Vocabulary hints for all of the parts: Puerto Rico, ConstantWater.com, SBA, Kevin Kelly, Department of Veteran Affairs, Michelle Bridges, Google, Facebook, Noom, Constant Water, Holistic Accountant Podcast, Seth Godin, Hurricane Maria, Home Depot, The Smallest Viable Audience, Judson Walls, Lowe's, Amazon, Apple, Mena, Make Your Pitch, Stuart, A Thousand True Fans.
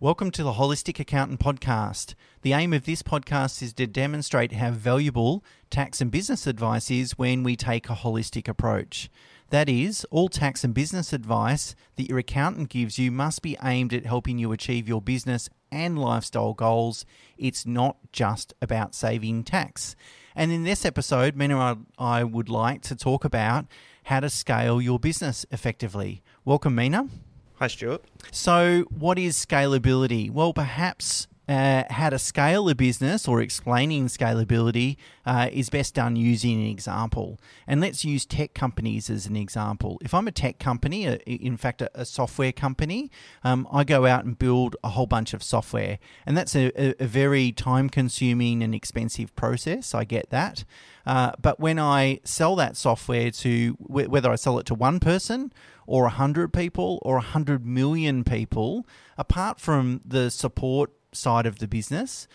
Welcome to the Holistic Accountant Podcast. The aim of this podcast is to demonstrate how valuable tax and business advice is when we take a holistic approach. That is, all tax and business advice that your accountant gives you must be aimed at helping you achieve your business and lifestyle goals. It's not just about saving tax. And in this episode, Mina and I would like to talk about how to scale your business effectively. Welcome, Mina. Hi, Stuart. So what is scalability? Well, perhaps how to scale a business or explaining scalability is best done using an example. And let's use tech companies as an example. If I'm a tech company, in fact, a software company, I go out and build a whole bunch of software. And that's a very time-consuming and expensive process. I get that. But when I sell that software to, whether I sell it to one person or 100 people or 100 million people, apart from the support side of the business,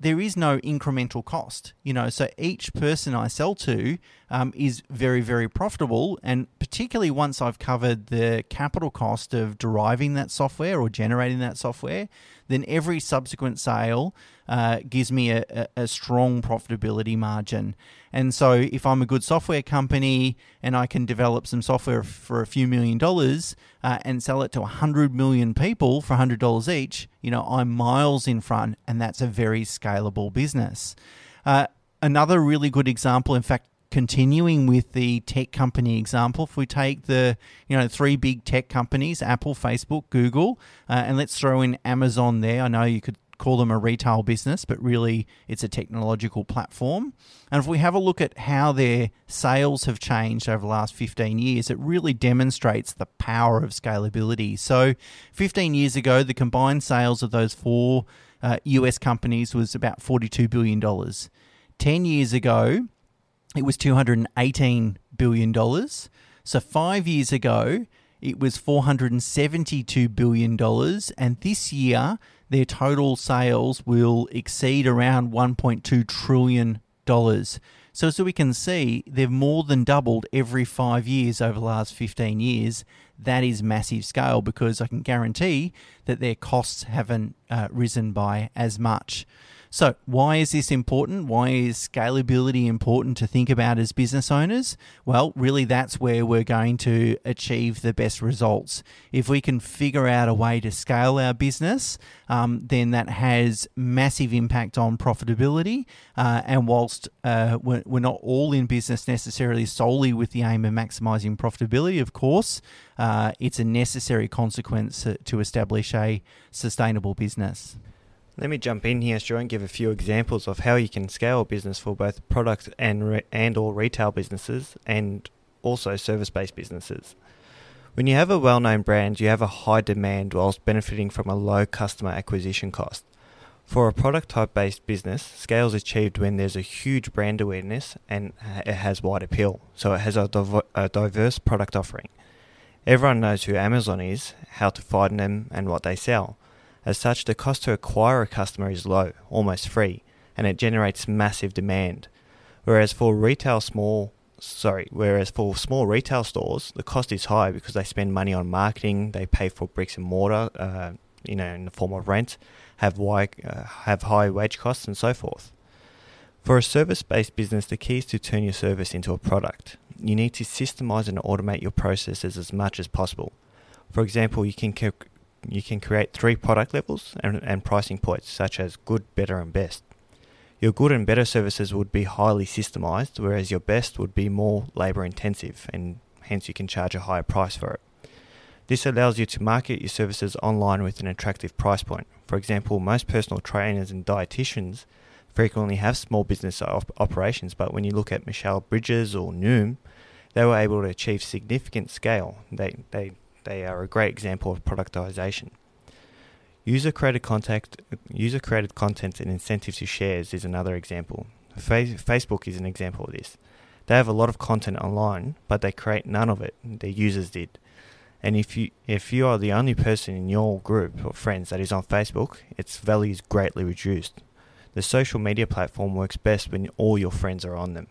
there is no incremental cost. So each person I sell to is very, very profitable. And particularly once I've covered the capital cost of deriving that software or generating that software, then every subsequent sale gives me a strong profitability margin. And so if I'm a good software company and I can develop some software for a few $1 million and sell it to 100 million people for $100 each, I'm miles in front, and that's a very scalable business. Another really good example, in fact, continuing with the tech company example, if we take the three big tech companies, Apple, Facebook, Google, and let's throw in Amazon there. I know you could call them a retail business, but really it's a technological platform. And if we have a look at how their sales have changed over the last 15 years, it really demonstrates the power of scalability. So 15 years ago, the combined sales of those four US companies was about $42 billion. 10 years ago, it was $218 billion. So 5 years ago, it was $472 billion. And this year, their total sales will exceed around $1.2 trillion. So we can see, they've more than doubled every 5 years over the last 15 years. That is massive scale, because I can guarantee that their costs haven't risen by as much. So why is this important? Why is scalability important to think about as business owners? Well, really that's where we're going to achieve the best results. If we can figure out a way to scale our business, then that has massive impact on profitability. And whilst we're not all in business necessarily solely with the aim of maximizing profitability, of course, it's a necessary consequence to establish a sustainable business. Let me jump in here, Stuart, and give a few examples of how you can scale a business for both product and/or retail businesses and also service-based businesses. When you have a well-known brand, you have a high demand whilst benefiting from a low customer acquisition cost. For a product type-based business, scale is achieved when there's a huge brand awareness and it has wide appeal, so it has a diverse product offering. Everyone knows who Amazon is, how to find them, and what they sell. As such, the cost to acquire a customer is low, almost free, and it generates massive demand. Whereas for small retail stores, the cost is high because they spend money on marketing, they pay for bricks and mortar, in the form of rent, have high wage costs, and so forth. For a service-based business, the key is to turn your service into a product. You need to systemize and automate your processes as much as possible. For example, you can create three product levels and pricing points, such as good, better, and best. Your good and better services would be highly systemized, whereas your best would be more labor intensive, and hence you can charge a higher price for it. This allows you to market your services online with an attractive price point. For example, most personal trainers and dietitians frequently have small business operations, but when you look at Michelle Bridges or Noom, they were able to achieve significant scale. They are a great example of productization. User-created content and incentives to shares is another example. Facebook is an example of this. They have a lot of content online, but they create none of it. Their users did. And if you are the only person in your group or friends that is on Facebook, its value is greatly reduced. The social media platform works best when all your friends are on them.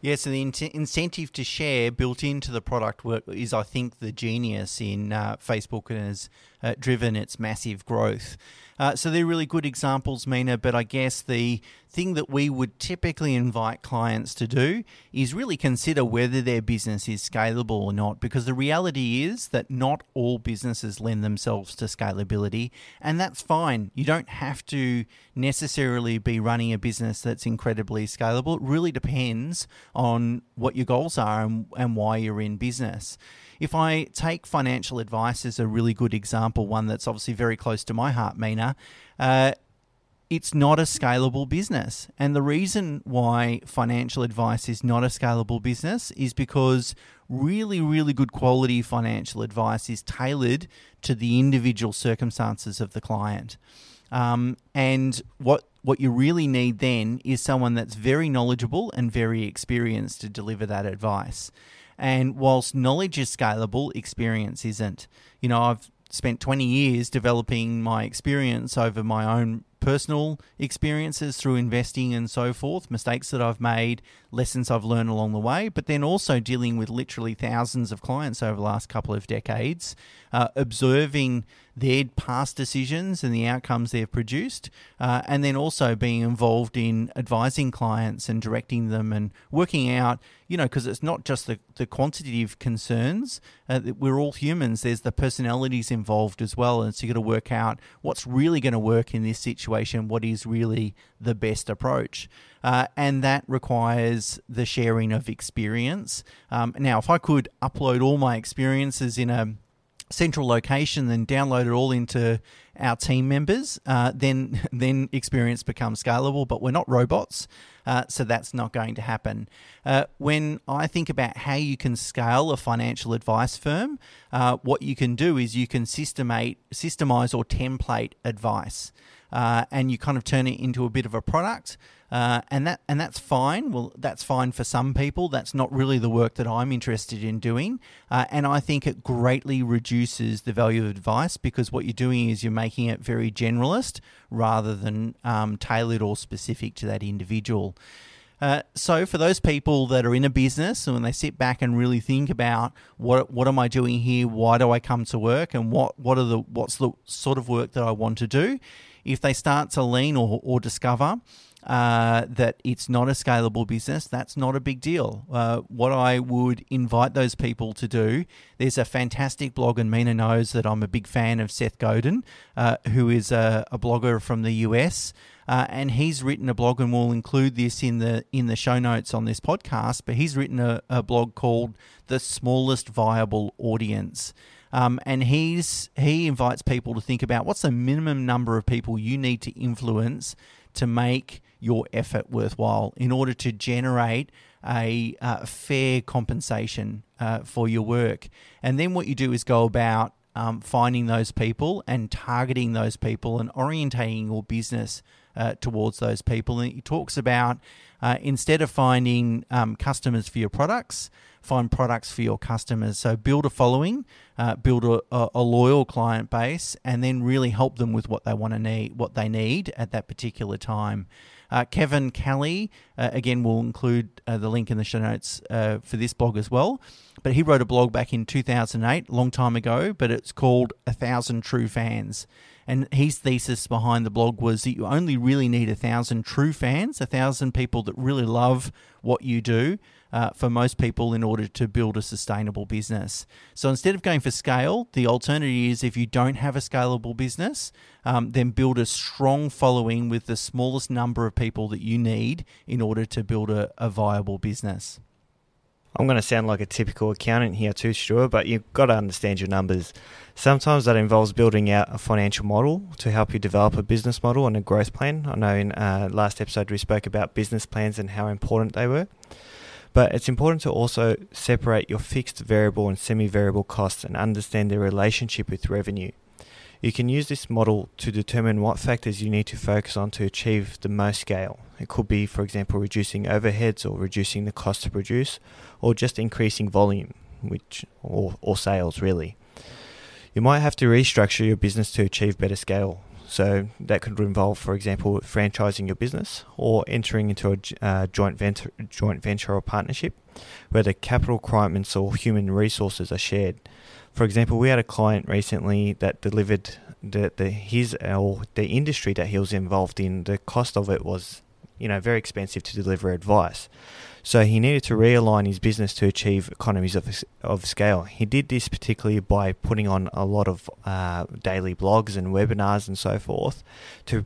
Yeah, so the incentive to share built into the product work is, I think, the genius in Facebook and has driven its massive growth. So they're really good examples, Mina, but I guess the thing that we would typically invite clients to do is really consider whether their business is scalable or not, because the reality is that not all businesses lend themselves to scalability, and that's fine. You don't have to necessarily be running a business that's incredibly scalable. It really depends on what your goals are and why you're in business. If I take financial advice as a really good example, one that's obviously very close to my heart, Mina, it's not a scalable business. And the reason why financial advice is not a scalable business is because really, really good quality financial advice is tailored to the individual circumstances of the client. And what you really need then is someone that's very knowledgeable and very experienced to deliver that advice. And whilst knowledge is scalable, experience isn't. You know, I've spent 20 years developing my experience over my own personal experiences through investing and so forth, mistakes that I've made, lessons I've learned along the way, but then also dealing with literally thousands of clients over the last couple of decades, observing their past decisions and the outcomes they've produced, and then also being involved in advising clients and directing them and working out, you know, because it's not just the quantitative concerns. We're all humans. There's the personalities involved as well. And so you've got to work out what's really going to work in this situation, what is really the best approach. And that requires the sharing of experience. Now, if I could upload all my experiences in a central location, then download it all into our team members, then experience becomes scalable, but we're not robots, so that's not going to happen. When I think about how you can scale a financial advice firm, what you can do is you can systemize or template advice, and you kind of turn it into a bit of a product. And that's fine. Well, that's fine for some people. That's not really the work that I'm interested in doing. And I think it greatly reduces the value of advice, because what you're doing is you're making it very generalist rather than tailored or specific to that individual. So for those people that are in a business and when they sit back and really think about what am I doing here, why do I come to work, and what's the sort of work that I want to do, if they start to lean or discover that it's not a scalable business, that's not a big deal. What I would invite those people to do, there's a fantastic blog, and Mina knows that I'm a big fan of Seth Godin, who is a blogger from the US, and he's written a blog, and we'll include this in the show notes on this podcast, but he's written a blog called The Smallest Viable Audience. And he invites people to think about what's the minimum number of people you need to influence to make your effort worthwhile in order to generate a fair compensation for your work. And then what you do is go about finding those people and targeting those people and orientating your business towards those people. And he talks about instead of finding customers for your products, find products for your customers. So build a following, build a loyal client base, and then really help them with what they need at that particular time. Kevin Kelly, again, we'll include the link in the show notes for this blog as well. But he wrote a blog back in 2008, long time ago, but it's called A Thousand True Fans. And his thesis behind the blog was that you only really need 1,000 true fans, 1,000 people that really love what you do, for most people, in order to build a sustainable business. So instead of going for scale, the alternative is, if you don't have a scalable business, then build a strong following with the smallest number of people that you need in order to build a viable business. I'm going to sound like a typical accountant here too, Stuart, but you've got to understand your numbers. Sometimes that involves building out a financial model to help you develop a business model and a growth plan. I know in last episode we spoke about business plans and how important they were. But it's important to also separate your fixed, variable and semi-variable costs and understand their relationship with revenue. You can use this model to determine what factors you need to focus on to achieve the most scale. It could be, for example, reducing overheads or reducing the cost to produce, or just increasing volume, or sales really. You might have to restructure your business to achieve better scale. So that could involve, for example, franchising your business or entering into a joint venture or partnership where the capital requirements or human resources are shared. For example, we had a client recently that delivered the industry that he was involved in. The cost of it was, very expensive to deliver advice. So he needed to realign his business to achieve economies of scale. He did this particularly by putting on a lot of daily blogs and webinars and so forth to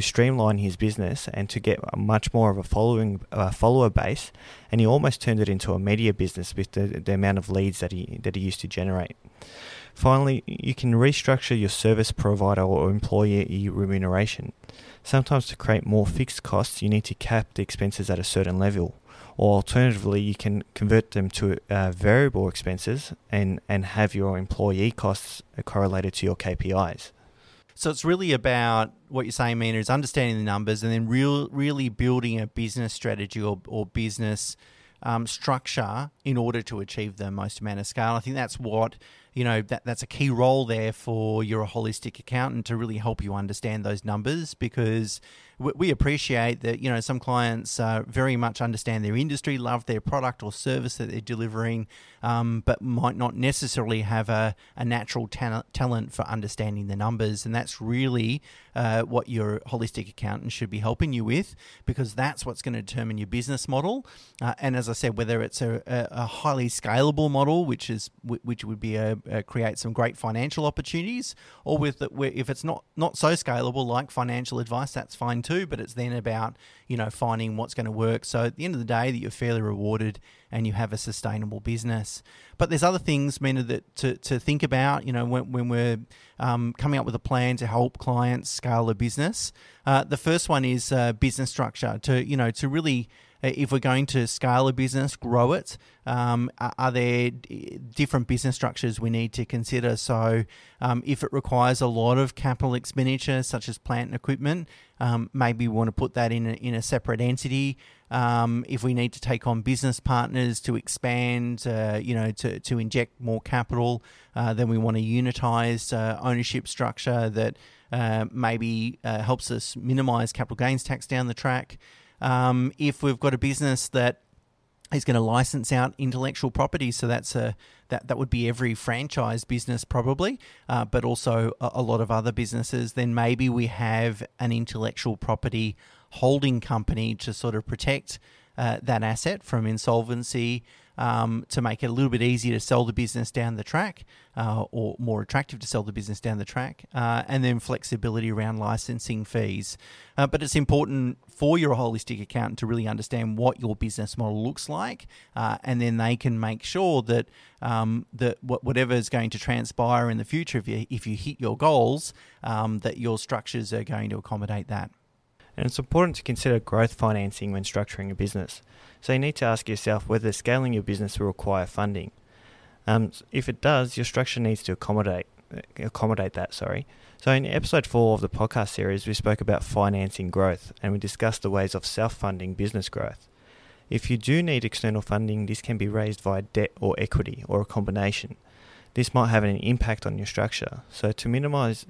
streamline his business and to get much more of a follower base. And he almost turned it into a media business with the amount of leads that he used to generate. Finally, you can restructure your service provider or employee remuneration. Sometimes to create more fixed costs, you need to cap the expenses at a certain level. Or alternatively, you can convert them to variable expenses and have your employee costs correlated to your KPIs. So it's really about what you're saying, Mina, is understanding the numbers and then really building a business strategy or business structure in order to achieve the most amount of scale. I think that's what, that's a key role there for your holistic accountant to really help you understand those numbers, because we appreciate that, some clients very much understand their industry, love their product or service that they're delivering, but might not necessarily have a natural talent for understanding the numbers. And that's really what your holistic accountant should be helping you with, because that's what's going to determine your business model. And as I said, whether it's a highly scalable model, which would be create some great financial opportunities, or if it's not so scalable, like financial advice, that's fine too. But it's then about finding what's going to work. So at the end of the day, that you're fairly rewarded and you have a sustainable business. But there's other things, Mina, that to think about. When we're coming up with a plan to help clients scale a business, the first one is business structure. To really, if we're going to scale a business, grow it, are there different business structures we need to consider? So if it requires a lot of capital expenditure, such as plant and equipment, maybe we want to put that in a separate entity. If we need to take on business partners to expand, to inject more capital, then we want a unitized ownership structure that maybe helps us minimize capital gains tax down the track. If we've got a business that is going to license out intellectual property, so that's that would be every franchise business probably, but also a lot of other businesses, then maybe we have an intellectual property holding company to sort of protect that asset from insolvency, to make it a little bit easier to sell the business down the track, or more attractive to sell the business down the track, and then flexibility around licensing fees. But it's important for your holistic accountant to really understand what your business model looks like, and then they can make sure that that whatever is going to transpire in the future, if you hit your goals, that your structures are going to accommodate that. And it's important to consider growth financing when structuring a business. So you need to ask yourself whether scaling your business will require funding. If it does, your structure needs to accommodate that. So in episode 4 of the podcast series, we spoke about financing growth, and we discussed the ways of self-funding business growth. If you do need external funding, this can be raised via debt or equity or a combination. This might have an impact on your structure. So to minimize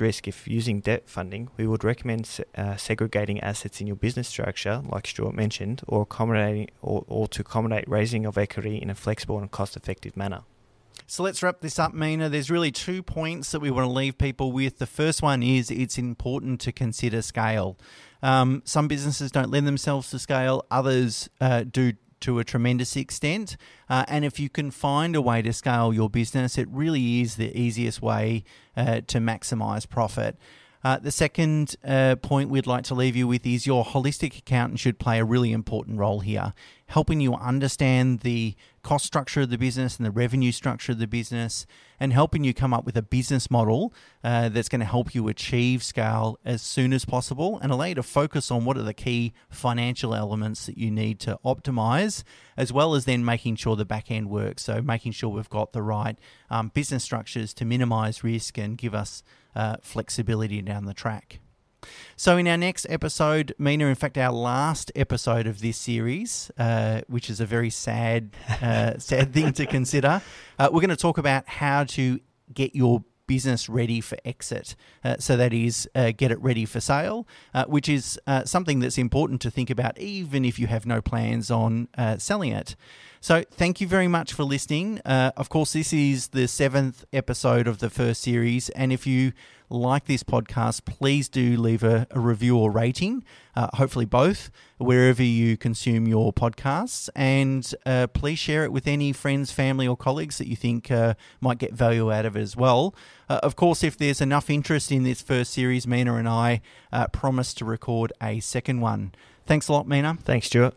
risk if using debt funding, we would recommend segregating assets in your business structure, like Stuart mentioned, or to accommodate raising of equity in a flexible and cost-effective manner. So let's wrap this up, Mina. There's really 2 points that we want to leave people with. The first one is it's important to consider scale. Some businesses don't lend themselves to scale, others do to a tremendous extent. And if you can find a way to scale your business, it really is the easiest way to maximize profit. The second point we'd like to leave you with is your holistic accountant should play a really important role here, helping you understand the cost structure of the business and the revenue structure of the business, and helping you come up with a business model that's going to help you achieve scale as soon as possible, and allow you to focus on what are the key financial elements that you need to optimize, as well as then making sure the back end works. So making sure we've got the right business structures to minimize risk and give us flexibility down the track. So in our next episode, Mina, in fact, our last episode of this series, which is a very sad sad thing to consider, we're going to talk about how to get your business ready for exit. So that is get it ready for sale, which is something that's important to think about even if you have no plans on selling it. So thank you very much for listening. Of course, this is the 7th episode of the first series. And if you like this podcast, please do leave a review or rating, hopefully both, wherever you consume your podcasts. And please share it with any friends, family or colleagues that you think might get value out of it as well. Of course, if there's enough interest in this first series, Mina and I promise to record a second one. Thanks a lot, Mina. Thanks, Stuart.